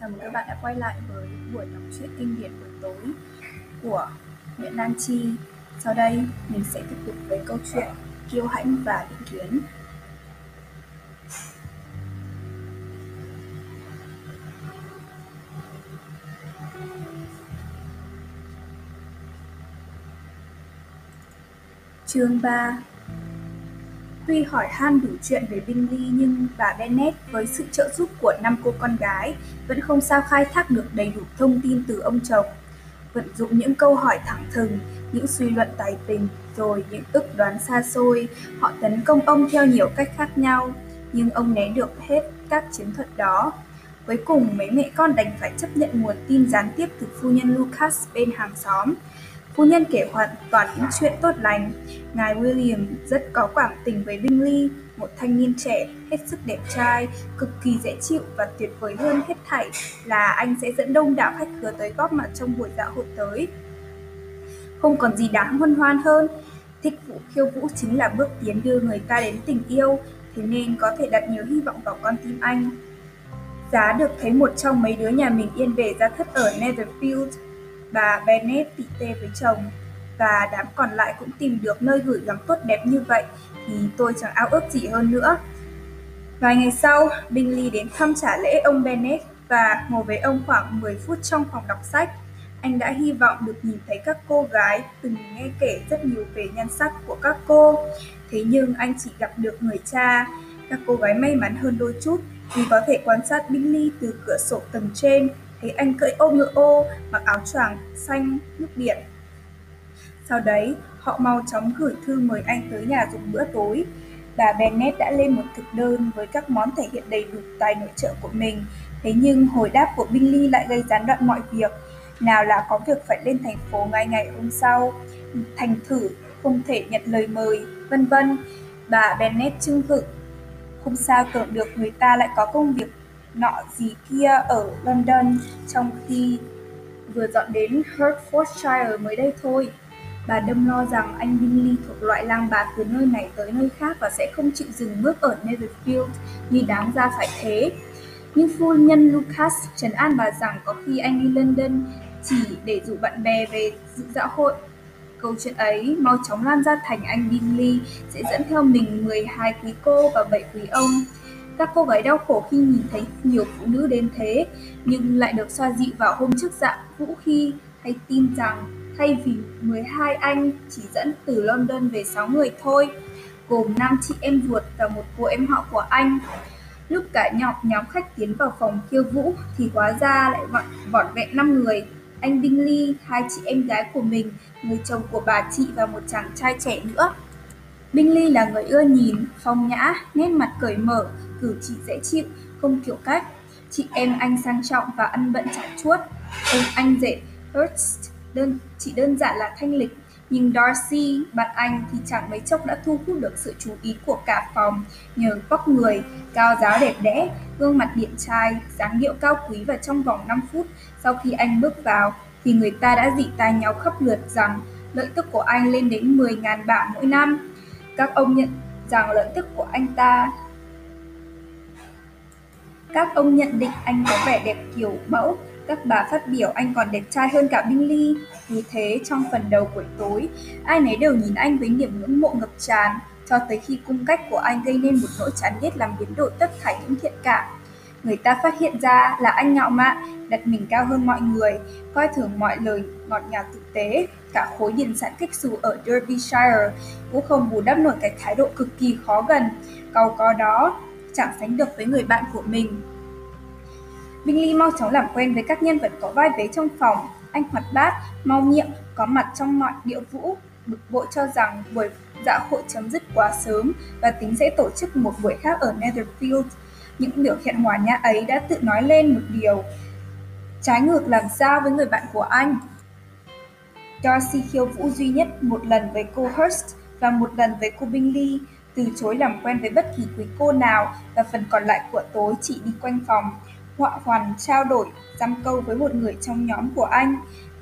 Chào mừng các bạn đã quay lại với buổi đọc truyện kinh điển buổi tối của Nguyễn Lan Chi. Sau đây mình sẽ tiếp tục với câu chuyện Kiêu hãnh và định kiến. Chương 3. Tuy hỏi han đủ chuyện về Bingley nhưng bà Bennet với sự trợ giúp của 5 cô con gái vẫn không sao khai thác được đầy đủ thông tin từ ông chồng. Vận dụng những câu hỏi thẳng thừng, những suy luận tài tình rồi những ước đoán xa xôi, họ tấn công ông theo nhiều cách khác nhau, nhưng ông né được hết các chiến thuật đó. Cuối cùng mấy mẹ con đành phải chấp nhận nguồn tin gián tiếp từ phu nhân Lucas bên hàng xóm. Phu nhân kể hoàn toàn những chuyện tốt lành. Ngài William rất có cảm tình với Bingley, một thanh niên trẻ, hết sức đẹp trai, cực kỳ dễ chịu và tuyệt vời hơn hết thảy là anh sẽ dẫn đông đảo khách khứa tới góp mặt trong buổi dạ hội tới. Không còn gì đáng hân hoan hơn. Thích vụ khiêu vũ chính là bước tiến đưa người ta đến tình yêu, thế nên có thể đặt nhiều hy vọng vào con tim anh. Giá được thấy một trong mấy đứa nhà mình yên về ra thất ở Netherfield, bà Bennet tỉ tê với chồng và đám còn lại cũng tìm được nơi gửi gắm tốt đẹp như vậy thì tôi chẳng ao ước gì hơn nữa. Vài ngày sau, Bingley đến thăm trả lễ ông Bennet và ngồi với ông khoảng 10 phút trong phòng đọc sách. Anh đã hy vọng được nhìn thấy các cô gái, từng nghe kể rất nhiều về nhan sắc của các cô. Thế nhưng anh chỉ gặp được người cha. Các cô gái may mắn hơn đôi chút vì có thể quan sát Bingley từ cửa sổ tầng trên, thấy anh cưỡi ô ngựa ô, mặc áo choàng xanh nước biển. Sau đấy, họ mau chóng gửi thư mời anh tới nhà dùng bữa tối. Bà Bennet đã lên một thực đơn với các món thể hiện đầy đủ tài nội trợ của mình. Thế nhưng hồi đáp của Bingley lại gây gián đoạn mọi việc. Nào là có việc phải lên thành phố ngay ngày hôm sau, thành thử không thể nhận lời mời, vân vân. Bà Bennet trưng hự, không sao tưởng được người ta lại có công việc nọ gì kia ở London, trong khi vừa dọn đến Hertfordshire mới đây thôi. Bà đâm lo rằng anh Bingley thuộc loại lang bạt từ nơi này tới nơi khác và sẽ không chịu dừng bước ở Netherfield như đáng ra phải thế. Nhưng phu nhân Lucas trấn an bà rằng có khi anh đi London chỉ để rủ bạn bè về dự dạ hội. Câu chuyện ấy mau chóng lan ra thành anh Bingley sẽ dẫn theo mình 12 quý cô và 7 quý ông. Các cô gái đau khổ khi nhìn thấy nhiều phụ nữ đến thế, nhưng lại được xoa dịu vào hôm trước dạ vũ khi hay tin rằng thay vì 12 anh chỉ dẫn từ London về 6 người thôi, gồm 5 chị em ruột và một cô em họ của anh. Lúc cả nhóm khách tiến vào phòng khiêu vũ thì hóa ra lại vỏn vẹn 5 người, anh Bingley, 2 chị em gái của mình, người chồng của bà chị và một chàng trai trẻ nữa. Bingley là người ưa nhìn, phong nhã, nét mặt cởi mở, cử chỉ dễ chịu, không kiểu cách. Chị em anh sang trọng và ăn bận chả chuốt. Ông anh rể Hurst chỉ đơn giản là thanh lịch, nhưng Darcy, bạn anh thì chẳng mấy chốc đã thu hút được sự chú ý của cả phòng nhờ vóc người, cao ráo đẹp đẽ, gương mặt điển trai, dáng điệu cao quý, và trong vòng 5 phút sau khi anh bước vào thì người ta đã dị tai nhau khắp lượt rằng lợi tức của anh lên đến 10.000 bảng mỗi năm. Các ông nhận định anh có vẻ đẹp kiểu mẫu, các bà phát biểu anh còn đẹp trai hơn cả Bingley. Vì thế, trong phần đầu buổi tối, ai nấy đều nhìn anh với niềm ngưỡng mộ ngập tràn, cho tới khi cung cách của anh gây nên một nỗi chán ghét làm biến đổi tất thảy những thiện cảm. Người ta phát hiện ra là anh ngạo mạn, đặt mình cao hơn mọi người, coi thường mọi lời ngọt ngào thực tế. Cả khối điền sản kích xù ở Derbyshire cũng không bù đắp nổi cái thái độ cực kỳ khó gần, cau có đó, chẳng sánh được với người bạn của mình. Bingley mau chóng làm quen với các nhân vật có vai vế trong phòng. Anh hoạt bát, mau nhiệm, có mặt trong mọi điệu vũ, bực bội cho rằng buổi dạ hội chấm dứt quá sớm và tính sẽ tổ chức một buổi khác ở Netherfield. Những biểu hiện hòa nhã ấy đã tự nói lên một điều trái ngược làm sao với người bạn của anh. Darcy khiêu vũ duy nhất một lần với cô Hurst và một lần với cô Bingley, từ chối làm quen với bất kỳ quý cô nào và phần còn lại của tối chỉ đi quanh phòng, họa hoàn trao đổi dăm câu với một người trong nhóm của anh.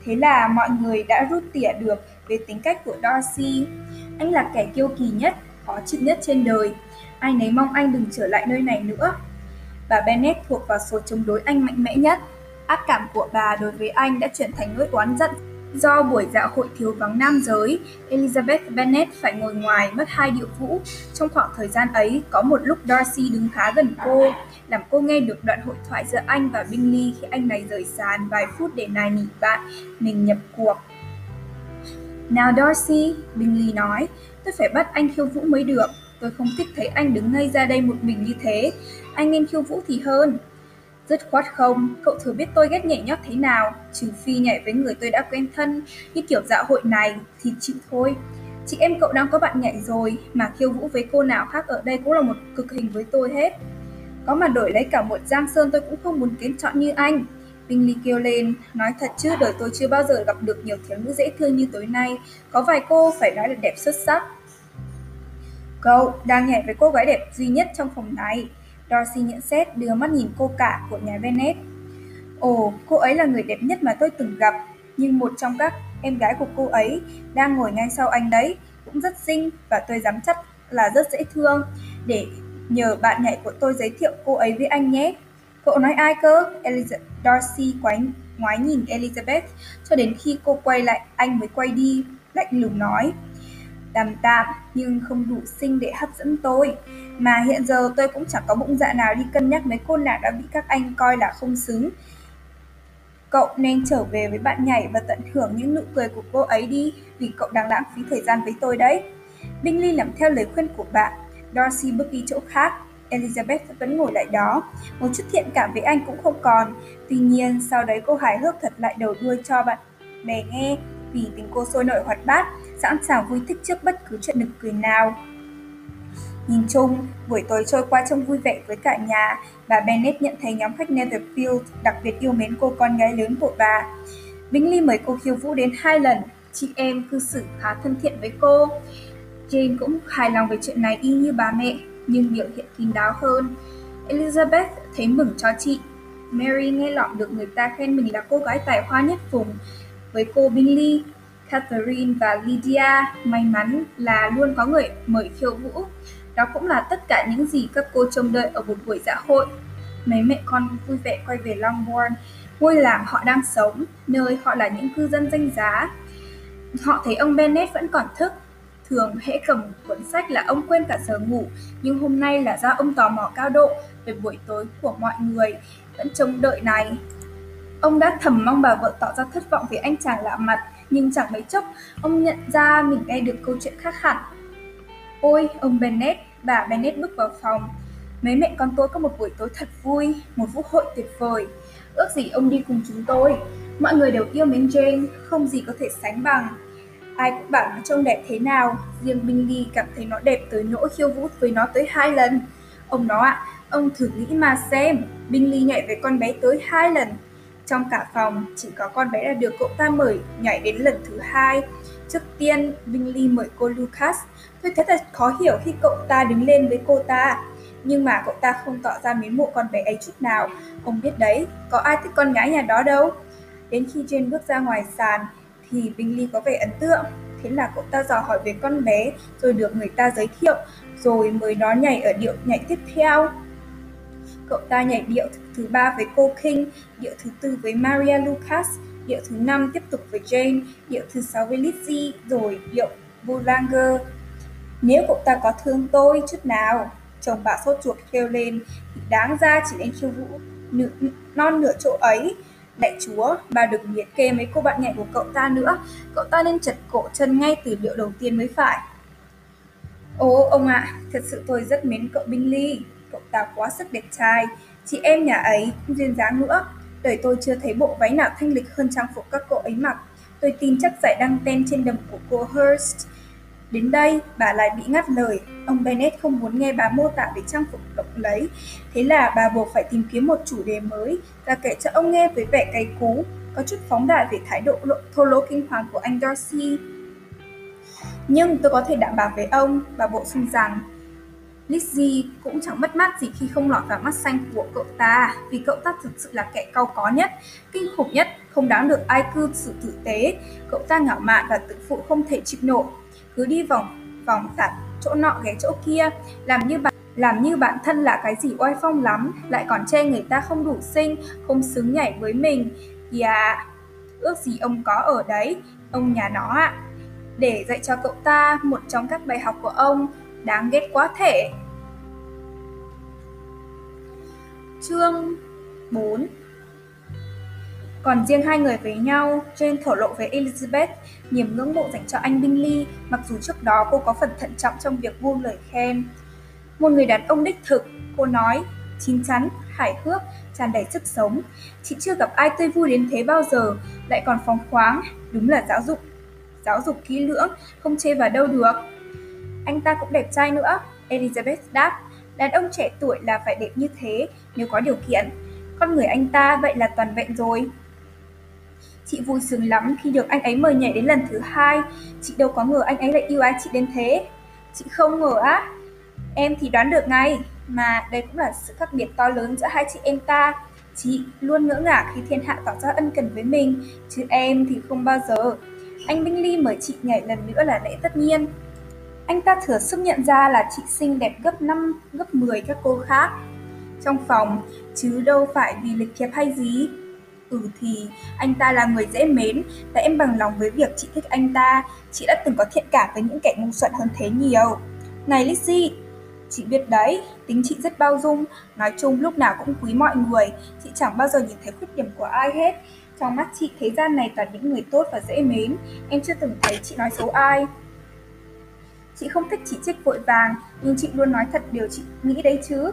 Thế là mọi người đã rút tỉa được về tính cách của Darcy. Anh là kẻ kiêu kỳ nhất, khó chịu nhất trên đời. Ai nấy mong anh đừng trở lại nơi này nữa. bà Bennet thuộc vào số chống đối anh mạnh mẽ nhất. Ác cảm của bà đối với anh đã chuyển thành nỗi oán giận. Do buổi dạo hội thiếu vắng nam giới, Elizabeth Bennet phải ngồi ngoài mất 2 điệu vũ. Trong khoảng thời gian ấy, có một lúc Darcy đứng khá gần cô, làm cô nghe được đoạn hội thoại giữa anh và Bingley khi anh này rời sàn vài phút để nài nỉ bạn mình nhập cuộc. "Nào Darcy," Bingley nói, "tôi phải bắt anh khiêu vũ mới được. Tôi không thích thấy anh đứng ngây ra đây một mình như thế. Anh nên khiêu vũ thì hơn." "Dứt khoát không, cậu thừa biết tôi ghét nhảy nhót thế nào, trừ phi nhảy với người tôi đã quen thân, như kiểu dạo hội này thì chịu thôi. Chị em cậu đang có bạn nhảy rồi, mà khiêu vũ với cô nào khác ở đây cũng là một cực hình với tôi hết. Có mà đổi lấy cả một giang sơn tôi cũng không muốn kén chọn như anh." Bingley kêu lên, "Nói thật chứ đời tôi chưa bao giờ gặp được nhiều thiếu nữ dễ thương như tối nay, có vài cô phải nói là đẹp xuất sắc." "Cậu đang nhảy với cô gái đẹp duy nhất trong phòng này." Darcy nhận xét, đưa mắt nhìn cô cả của nhà Bennet. "Ồ, cô ấy là người đẹp nhất mà tôi từng gặp, nhưng một trong các em gái của cô ấy đang ngồi ngay sau anh đấy, cũng rất xinh và tôi dám chắc là rất dễ thương. Để nhờ bạn nhảy của tôi giới thiệu cô ấy với anh nhé." "Cậu nói ai cơ?" Darcy ngoái nhìn Elizabeth, cho đến khi cô quay lại anh mới quay đi, lạnh lùng nói: "Tạm tạm nhưng không đủ xinh để hấp dẫn tôi, mà hiện giờ tôi cũng chẳng có bụng dạ nào đi cân nhắc mấy cô nàng đã bị các anh coi là không xứng. Cậu nên trở về với bạn nhảy và tận hưởng những nụ cười của cô ấy đi, vì cậu đang lãng phí thời gian với tôi đấy." Bingley làm theo lời khuyên của bạn. Darcy bước đi chỗ khác, Elizabeth vẫn ngồi lại đó, một chút thiện cảm với anh cũng không còn. Tuy nhiên sau đấy cô hài hước thật lại đầu đuôi cho bạn bè nghe, vì tình cô sôi nổi hoạt bát, sẵn sàng vui thích trước bất cứ chuyện nực cười nào. Nhìn chung, buổi tối trôi qua trông vui vẻ với cả nhà. Bà Bennet nhận thấy nhóm khách Netherfield đặc biệt yêu mến cô con gái lớn của bà. Bingley mời cô khiêu vũ đến 2 lần, chị em cư xử khá thân thiện với cô. Jane cũng hài lòng về chuyện này y như bà mẹ, nhưng biểu hiện kín đáo hơn. Elizabeth thấy mừng cho chị. Mary nghe lọm được người ta khen mình là cô gái tài hoa nhất vùng. Với cô Bingley, Catherine và Lydia may mắn là luôn có người mời khiêu vũ. Đó cũng là tất cả những gì các cô trông đợi ở một buổi dạ hội. Mấy mẹ con vui vẻ quay về Longbourn, ngôi làng họ đang sống, nơi họ là những cư dân danh giá. Họ thấy ông Bennet vẫn còn thức. Thường hễ cầm cuốn sách là ông quên cả giờ ngủ, nhưng hôm nay là do ông tò mò cao độ về buổi tối của mọi người vẫn trông đợi này. Ông đã thầm mong bà vợ tỏ ra thất vọng vì anh chàng lạ mặt, nhưng chẳng mấy chốc ông nhận ra mình nghe được câu chuyện khác hẳn. "Ôi, ông Bennet," bà Bennet bước vào phòng. "Mấy mẹ con tôi có một buổi tối thật vui, một vũ hội tuyệt vời. Ước gì ông đi cùng chúng tôi. Mọi người đều yêu mến Jane, không gì có thể sánh bằng. Ai cũng bảo nó trông đẹp thế nào, riêng Bingley cảm thấy nó đẹp tới nỗi khiêu vũ với nó tới 2 lần. Ông nó ạ, ông thử nghĩ mà xem, Bingley nhảy với con bé tới 2 lần. Trong cả phòng, chỉ có con bé là được cậu ta mời nhảy đến lần thứ 2. Trước tiên, Bingley mời cô Lucas. Tôi thấy thật khó hiểu khi cậu ta đứng lên với cô ta. Nhưng mà cậu ta không tỏ ra mến mộ con bé ấy chút nào. Ông biết đấy, có ai thích con gái nhà đó đâu." Đến khi Jane bước ra ngoài sàn, thì Bingley có vẻ ấn tượng. Thế là cậu ta dò hỏi về con bé, rồi được người ta giới thiệu, rồi mời nó nhảy ở điệu nhảy tiếp theo. Cậu ta nhảy điệu thứ 3 với cô King, điệu thứ 4 với Maria Lucas, điệu thứ 5 tiếp tục với Jane, điệu thứ 6 với Lizzie, rồi điệu Boulanger. "Nếu cậu ta có thương tôi chút nào," chồng bà sốt ruột kêu lên, "thì đáng ra chỉ nên khiêu vũ non nửa chỗ ấy. Lạy chúa, bà đừng liệt kê mấy cô bạn nhảy của cậu ta nữa. Cậu ta nên chật cổ chân ngay từ điệu đầu tiên mới phải." "Ô, ông ạ, thật sự tôi rất mến cậu Bingley. Cậu ta quá sức đẹp trai, chị em nhà ấy cũng duyên dáng nữa. Đời tôi chưa thấy bộ váy nào thanh lịch hơn trang phục các cô ấy mặc. Tôi tin chắc giải đăng ten trên đầm của cô Hurst." Đến đây bà lại bị ngắt lời. Ông Bennet không muốn nghe bà mô tả về trang phục lộng lẫy, thế là bà buộc phải tìm kiếm một chủ đề mới và kể cho ông nghe với vẻ cay cú, có chút phóng đại về thái độ thô lỗ kinh hoàng của anh Darcy. "Nhưng tôi có thể đảm bảo với ông," bà bổ sung rằng, "Lizzie cũng chẳng mất mát gì khi không lọt vào mắt xanh của cậu ta, vì cậu ta thực sự là kẻ cau có nhất, kinh khủng nhất, không đáng được ai cư xử tử tế. Cậu ta ngạo mạn và tự phụ không thể chịu nổi, cứ đi vòng vòng tạt chỗ nọ ghé chỗ kia, làm như bà Làm như bản thân là cái gì oai phong lắm, lại còn chê người ta không đủ xinh, không xứng nhảy với mình. Kìa, ước gì ông có ở đấy, ông nhà nó ạ, để dạy cho cậu ta một trong các bài học của ông. Đáng ghét quá thể. Chương 4. Còn riêng hai người với nhau, Jane thổ lộ với Elizabeth niềm ngưỡng mộ dành cho anh Bingley, mặc dù trước đó cô có phần thận trọng trong việc buông lời khen. Một người đàn ông đích thực, cô nói, chín chắn, hài hước, tràn đầy sức sống. Chị chưa gặp ai tươi vui đến thế bao giờ, lại còn phóng khoáng, đúng là giáo dục kỹ lưỡng, không chê vào đâu được. Anh ta cũng đẹp trai nữa, Elizabeth đáp. Đàn ông trẻ tuổi là phải đẹp như thế, nếu có điều kiện. Con người anh ta vậy là toàn vẹn rồi. Chị vui sướng lắm khi được anh ấy mời nhảy đến lần thứ hai. Chị đâu có ngờ anh ấy lại yêu ái chị đến thế. Chị không ngờ á. Em thì đoán được ngay, mà đây cũng là sự khác biệt to lớn giữa hai chị em ta. Chị luôn ngỡ ngàng khi thiên hạ tỏ ra ân cần với mình, chứ em thì không bao giờ. Anh Bingley mời chị nhảy lần nữa là lẽ tất nhiên. Anh ta thừa sức nhận ra là chị xinh đẹp gấp 5, gấp 10 các cô khác trong phòng, chứ đâu phải vì lịch thiệp hay gì. Thì anh ta là người dễ mến, và em bằng lòng với việc chị thích anh ta. Chị đã từng có thiện cảm với những kẻ ngu xuẩn hơn thế nhiều. Này Lizzie, chị biết đấy, tính chị rất bao dung, nói chung lúc nào cũng quý mọi người. Chị chẳng bao giờ nhìn thấy khuyết điểm của ai hết. Trong mắt chị thế gian này toàn những người tốt và dễ mến. Em chưa từng thấy chị nói xấu ai. Chị không thích chỉ trích vội vàng, nhưng chị luôn nói thật điều chị nghĩ đấy chứ.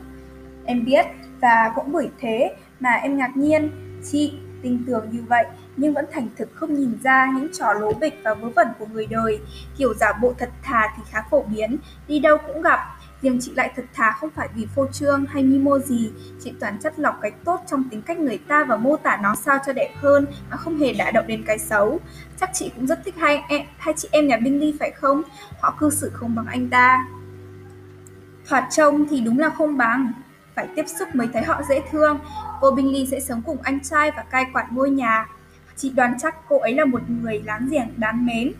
Em biết, và cũng bởi thế mà em ngạc nhiên. Chị tin tưởng như vậy nhưng vẫn thành thực, không nhìn ra những trò lố bịch và vớ vẩn của người đời. Kiểu giả bộ thật thà thì khá phổ biến, đi đâu cũng gặp. Riêng chị lại thật thà không phải vì phô trương hay mưu mô gì. Chị toàn chắt lọc cái tốt trong tính cách người ta và mô tả nó sao cho đẹp hơn, mà không hề đả động đến cái xấu. Chắc chị cũng rất thích hai chị em nhà Bingley phải không? Họ cư xử không bằng anh ta. Thoạt trông thì đúng là không bằng, phải tiếp xúc mới thấy họ dễ thương. Cô Bingley sẽ sống cùng anh trai và cai quản ngôi nhà. Chị đoán chắc cô ấy là một người láng giềng đáng mến.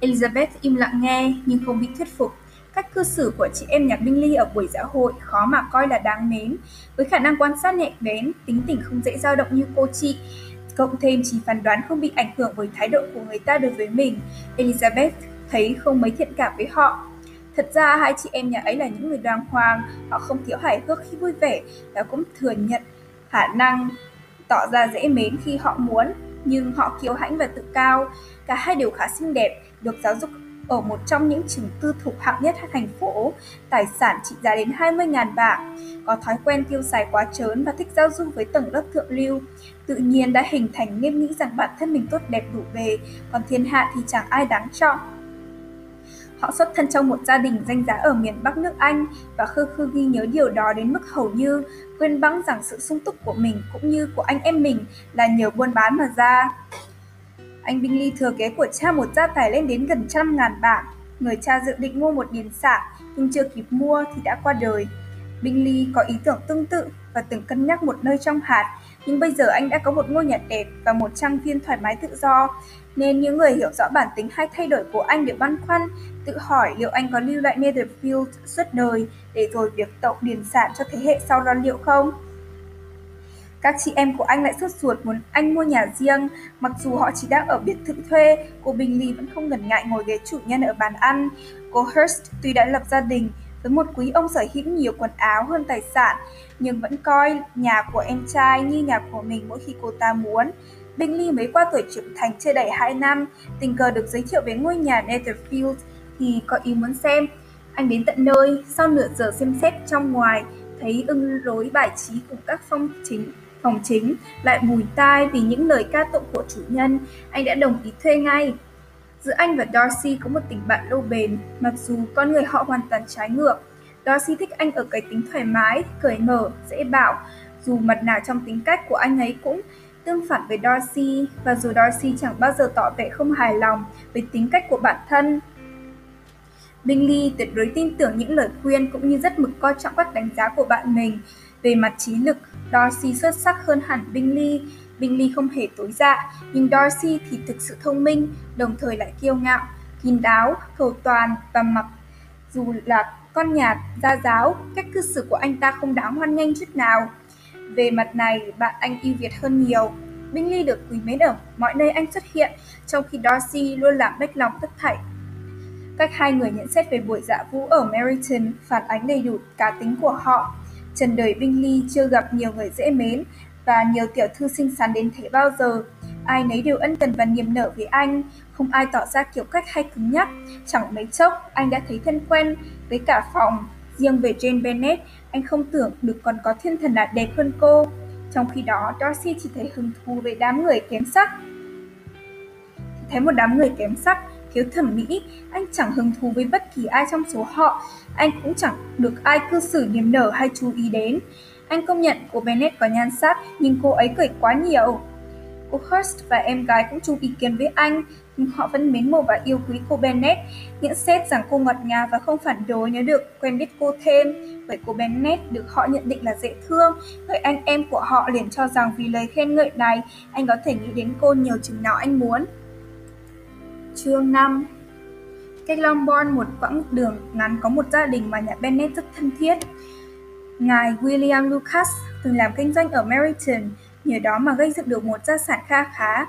Elizabeth im lặng nghe nhưng không bị thuyết phục. Cách cư xử của chị em nhà Bingley ở buổi dạ hội khó mà coi là đáng mến. Với khả năng quan sát nhạy bén, tính tình không dễ dao động như cô chị, cộng thêm chỉ phán đoán không bị ảnh hưởng bởi thái độ của người ta đối với mình, Elizabeth thấy không mấy thiện cảm với họ. Thật ra hai chị em nhà ấy là những người đàng hoàng, họ không thiếu hài hước khi vui vẻ và cũng thừa nhận khả năng tỏ ra dễ mến khi họ muốn, nhưng họ kiêu hãnh và tự cao. Cả hai đều khá xinh đẹp, được giáo dục ở một trong những trường tư thục hạng nhất thành phố, tài sản trị giá đến 20.000 bảng, có thói quen tiêu xài quá trớn và thích giao du với tầng lớp thượng lưu. Tự nhiên đã hình thành nên nghĩ rằng bản thân mình tốt đẹp đủ bề, còn thiên hạ thì chẳng ai đáng trọng. Họ xuất thân trong một gia đình danh giá ở miền Bắc nước Anh và khư khư ghi nhớ điều đó đến mức hầu như quên bẵng rằng sự sung túc của mình cũng như của anh em mình là nhờ buôn bán mà ra. Anh Bingley thừa kế của cha một gia tài lên đến gần 100.000 bảng. Người cha dự định mua một điền sản nhưng chưa kịp mua thì đã qua đời. Bingley có ý tưởng tương tự và từng cân nhắc một nơi trong hạt, nhưng bây giờ anh đã có một ngôi nhà đẹp và một trang viên thoải mái tự do, nên những người hiểu rõ bản tính hay thay đổi của anh đều băn khoăn, tự hỏi liệu anh có lưu lại Netherfield suốt đời để rồi việc tậu điền sản cho thế hệ sau lo liệu không. Các chị em của anh lại sốt ruột muốn anh mua nhà riêng, mặc dù họ chỉ đang ở biệt thự thuê. Cô Bingley vẫn không ngần ngại ngồi ghế chủ nhân ở bàn ăn. Cô Hurst tuy đã lập gia đình với một quý ông sở hữu nhiều quần áo hơn tài sản, nhưng vẫn coi nhà của em trai như nhà của mình mỗi khi cô ta muốn. Bingley mới qua tuổi trưởng thành chưa đầy 2 năm, tình cờ được giới thiệu về ngôi nhà Netherfield thì có ý muốn xem. Anh đến tận nơi, sau nửa giờ xem xét trong ngoài, thấy ưng lối bài trí cùng các phòng chính, lại mùi tai vì những lời ca tụng của chủ nhân, anh đã đồng ý thuê ngay. Giữa anh và Darcy có một tình bạn lâu bền, mặc dù con người họ hoàn toàn trái ngược. Darcy thích anh ở cái tính thoải mái, cởi mở, dễ bảo, dù mặt nào trong tính cách của anh ấy cũng tương phản với Darcy, và dù Darcy chẳng bao giờ tỏ vẻ không hài lòng với tính cách của bản thân. Bingley tuyệt đối tin tưởng những lời khuyên cũng như rất mực coi trọng các đánh giá của bạn mình. Về mặt trí lực, Darcy xuất sắc hơn hẳn Bingley. Bingley không hề tối dạ, nhưng Darcy thì thực sự thông minh, đồng thời lại kiêu ngạo, kín đáo, cầu toàn và mặc dù là con nhà gia giáo, cách cư xử của anh ta không đáng hoan nghênh chút nào. Về mặt này, bạn anh ưu việt hơn nhiều. Bingley được quý mến ở mọi nơi anh xuất hiện, trong khi Darcy luôn làm mếch lòng tất thảy. Cách hai người nhận xét về buổi dạ vũ ở Meryton phản ánh đầy đủ cá tính của họ. Trần đời Bingley chưa gặp nhiều người dễ mến và nhiều tiểu thư xinh xắn đến thế bao giờ. Ai nấy đều ân cần và niềm nở với anh, không ai tỏ ra kiểu cách hay cứng nhắc. Chẳng mấy chốc, anh đã thấy thân quen với cả phòng. Riêng về Jane Bennet, anh không tưởng được còn có thiên thần nào đẹp hơn cô. Trong khi đó, Darcy chỉ thấy hứng thú với đám người kém sắc. Thấy một đám người kém sắc, thiếu thẩm mỹ, anh chẳng hứng thú với bất kỳ ai trong số họ. Anh cũng chẳng được ai cư xử niềm nở hay chú ý đến. Anh công nhận cô Bennet có nhan sắc, nhưng cô ấy cười quá nhiều. Cô Hurst và em gái cũng chung ý kiến với anh, nhưng họ vẫn mến mộ và yêu quý cô Bennet, nhận xét rằng cô ngọt ngào và không phản đối nếu được quen biết cô thêm. Bởi cô Bennet được họ nhận định là dễ thương, người anh em của họ liền cho rằng vì lời khen ngợi này, anh có thể nghĩ đến cô nhiều chừng nào anh muốn. Chương 5. Cách Longbourn một quãng đường ngắn có một gia đình mà nhà Bennet rất thân thiết. Ngài William Lucas từng làm kinh doanh ở Meryton, nhờ đó mà gây dựng được một gia sản kha khá.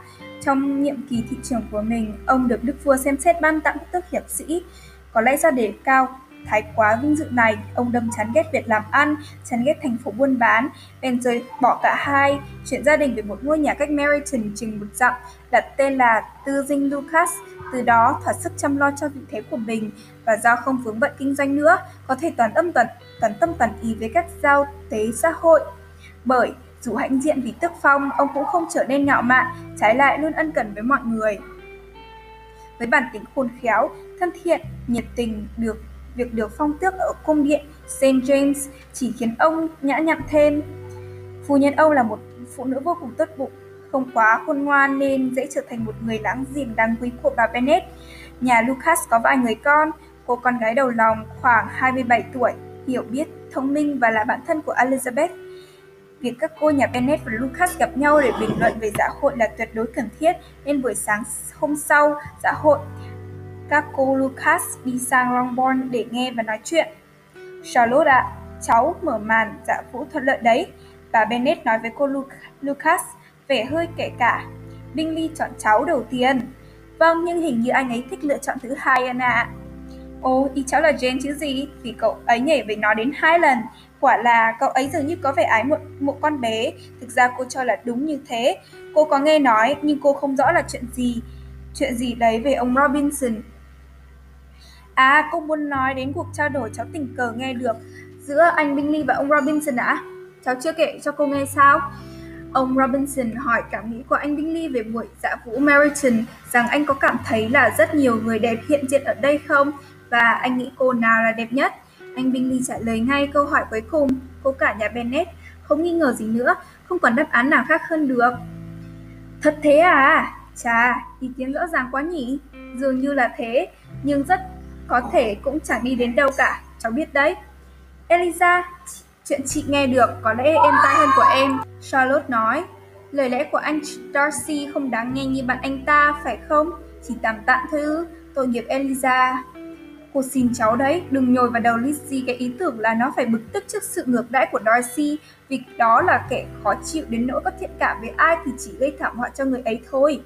Trong nhiệm kỳ thị trưởng của mình, ông được đức vua xem xét ban tặng tước hiệp sĩ. Có lẽ do đề cao thái quá vinh dự này, ông đâm chán ghét việc làm ăn, chán ghét thành phố buôn bán, bèn rời bỏ cả hai, chuyển gia đình về một ngôi nhà cách Meryton chừng một dặm, đặt tên là Tư dinh Lucas. Từ đó thỏa sức chăm lo cho vị thế của mình, và do không vướng bận kinh doanh nữa, có thể toàn tâm toàn ý với các giao tế xã hội. Bởi dù hãnh diện vì tước phong, ông cũng không trở nên ngạo mạn, trái lại luôn ân cần với mọi người. Với bản tính khôn khéo, thân thiện, nhiệt tình, việc được phong tước ở cung điện St. James chỉ khiến ông nhã nhặn thêm. Phu nhân ông là một phụ nữ vô cùng tốt bụng, không quá khôn ngoan nên dễ trở thành một người láng giềng đáng quý của bà Bennet. Nhà Lucas có vài người con, cô con gái đầu lòng khoảng 27 tuổi, hiểu biết, thông minh và là bạn thân của Elizabeth. Việc các cô nhà Bennet và Lucas gặp nhau để bình luận về xã hội là tuyệt đối cần thiết, nên buổi sáng hôm sau xã hội, các cô Lucas đi sang Longbourn để nghe và nói chuyện. Charlotte ạ, cháu mở màn dạ vũ thuận lợi đấy, bà Bennet nói với cô Lucas, vẻ hơi kể cả. Bingley chọn cháu đầu tiên. Vâng, nhưng hình như anh ấy thích lựa chọn thứ hai anh ạ. Ồ, ý cháu là Jane chứ gì, vì cậu ấy nhảy với nó đến 2 lần. Quả là cậu ấy dường như có vẻ ái một con bé. Thực ra cô cho là đúng như thế. Cô có nghe nói nhưng cô không rõ là chuyện gì đấy về ông Robinson. À, cô muốn nói đến cuộc trao đổi cháu tình cờ nghe được giữa anh Bingley và ông Robinson ạ? Cháu chưa kể cho cô nghe sao? Ông Robinson hỏi cảm nghĩ của anh Bingley về buổi dạ vũ Meryton, rằng anh có cảm thấy là rất nhiều người đẹp hiện diện ở đây không, và anh nghĩ cô nào là đẹp nhất. Anh Bingley trả lời ngay câu hỏi cuối cùng. Cô cả nhà Bennet không nghi ngờ gì nữa, không còn đáp án nào khác hơn được. Thật thế à? Chà, ý kiến rõ ràng quá nhỉ. Dường như là thế, nhưng rất có thể cũng chẳng đi đến đâu cả, cháu biết đấy. Eliza, chuyện chị nghe được có lẽ êm tai hơn của em, Charlotte nói. Lời lẽ của anh Darcy không đáng nghe như bạn anh ta, phải không? Chỉ tạm tạm thôi ư? Tội nghiệp Eliza. Cô xin cháu đấy, đừng nhồi vào đầu Lizzie cái ý tưởng là nó phải bực tức trước sự ngược đãi của Darcy, vì đó là kẻ khó chịu đến nỗi có thiện cảm với ai thì chỉ gây thảm họa cho người ấy thôi.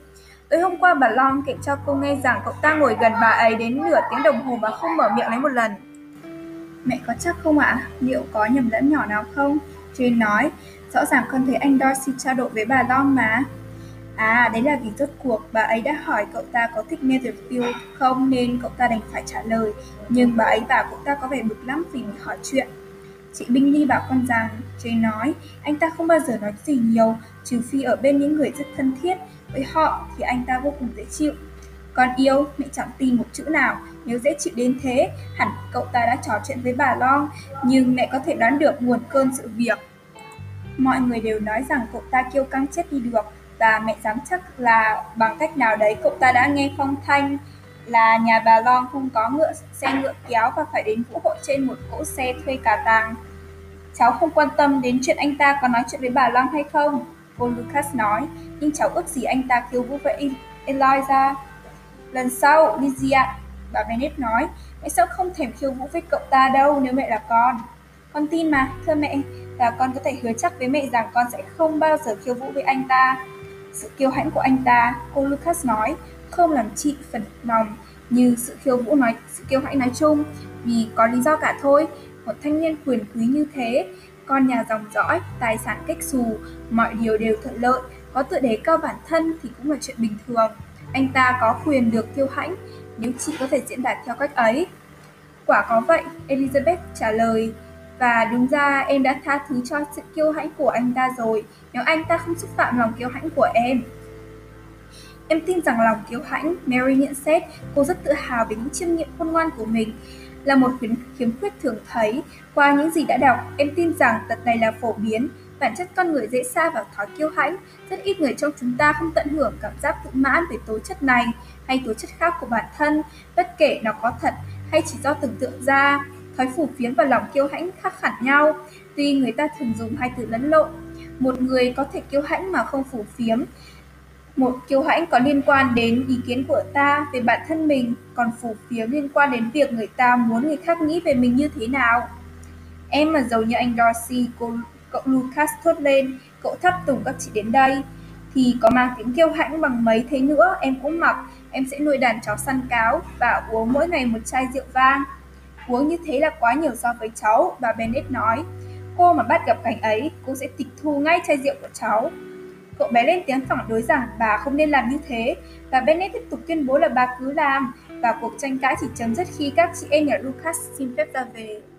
Tối hôm qua bà Long kể cho cô nghe rằng cậu ta ngồi gần bà ấy đến nửa tiếng đồng hồ và không mở miệng lấy một lần. Mẹ có chắc không ạ? Liệu có nhầm lẫn nhỏ nào không? Jane nói, rõ ràng con thấy anh Darcy trao đổi với bà Long mà. À, đấy là vì rốt cuộc bà ấy đã hỏi cậu ta có thích Netherfield không nên cậu ta đành phải trả lời. Nhưng bà ấy bảo cậu ta có vẻ bực lắm vì mình hỏi chuyện. Chị Bingley bảo con rằng, Jane nói, anh ta không bao giờ nói gì nhiều, trừ phi ở bên những người rất thân thiết. Với họ thì anh ta vô cùng dễ chịu. Con yêu, mẹ chẳng tin một chữ nào. Nếu dễ chịu đến thế, hẳn cậu ta đã trò chuyện với bà Long. Nhưng mẹ có thể đoán được nguồn cơn sự việc. Mọi người đều nói rằng cậu ta kiêu căng chết đi được, và mẹ dám chắc là bằng cách nào đấy cậu ta đã nghe phong thanh là nhà bà Long không có xe ngựa kéo và phải đến vũ hội trên một cỗ xe thuê cà tàng. Cháu không quan tâm đến chuyện anh ta có nói chuyện với bà Long hay không, cô Lucas nói, nhưng cháu ước gì anh ta khiêu vũ với Eliza. Lần sau, Lydia bà Bennet nói. Mẹ sẽ không thèm khiêu vũ với cậu ta đâu nếu mẹ là con. Con tin mà, thưa mẹ, và con có thể hứa chắc với mẹ rằng con sẽ không bao giờ khiêu vũ với anh ta. Sự kiêu hãnh của anh ta, cô Lucas nói, không làm chị phần lòng như sự kiêu hãnh nói chung, vì có lý do cả thôi. Một thanh niên quyền quý như thế, con nhà dòng dõi, tài sản kếch xù, mọi điều đều thuận lợi, có tựa đề cao bản thân thì cũng là chuyện bình thường. Anh ta có quyền được kiêu hãnh nếu chị có thể diễn đạt theo cách ấy. Quả có vậy, Elizabeth trả lời. Và đúng ra em đã tha thứ cho sự kiêu hãnh của anh ta rồi, nếu anh ta không xúc phạm lòng kiêu hãnh của em. Em tin rằng lòng kiêu hãnh, Mary nhận xét, cô rất tự hào về những chiêm nghiệm khôn ngoan của mình, là một khiếm khuyết thường thấy. Qua những gì đã đọc, em tin rằng tật này là phổ biến, bản chất con người dễ sa vào thói kiêu hãnh. Rất ít người trong chúng ta không tận hưởng cảm giác tự mãn về tố chất này hay tố chất khác của bản thân, bất kể nó có thật hay chỉ do tưởng tượng ra. Thói phủ phiếm và lòng kiêu hãnh khác hẳn nhau, tuy người ta thường dùng hai từ lẫn lộn. Một người có thể kiêu hãnh mà không phủ phiếm. Một kiêu hãnh có liên quan đến ý kiến của ta về bản thân mình, còn phủ phiếm liên quan đến việc người ta muốn người khác nghĩ về mình như thế nào. Em mà giàu như anh Darcy, cậu Lucas thốt lên, cậu thấp tùng các chị đến đây, thì có mang tính kiêu hãnh bằng mấy thế nữa em cũng mặc. Em sẽ nuôi đàn chó săn cáo và uống mỗi ngày một chai rượu vang. Uống như thế là quá nhiều so với cháu, bà Bennet nói. Cô mà bắt gặp cảnh ấy, cô sẽ tịch thu ngay chai rượu của cháu. Cậu bé lên tiếng phản đối rằng bà không nên làm như thế. Bà Bennet tiếp tục tuyên bố là bà cứ làm, và cuộc tranh cãi chỉ chấm dứt khi các chị em nhà Lucas xin phép ra về.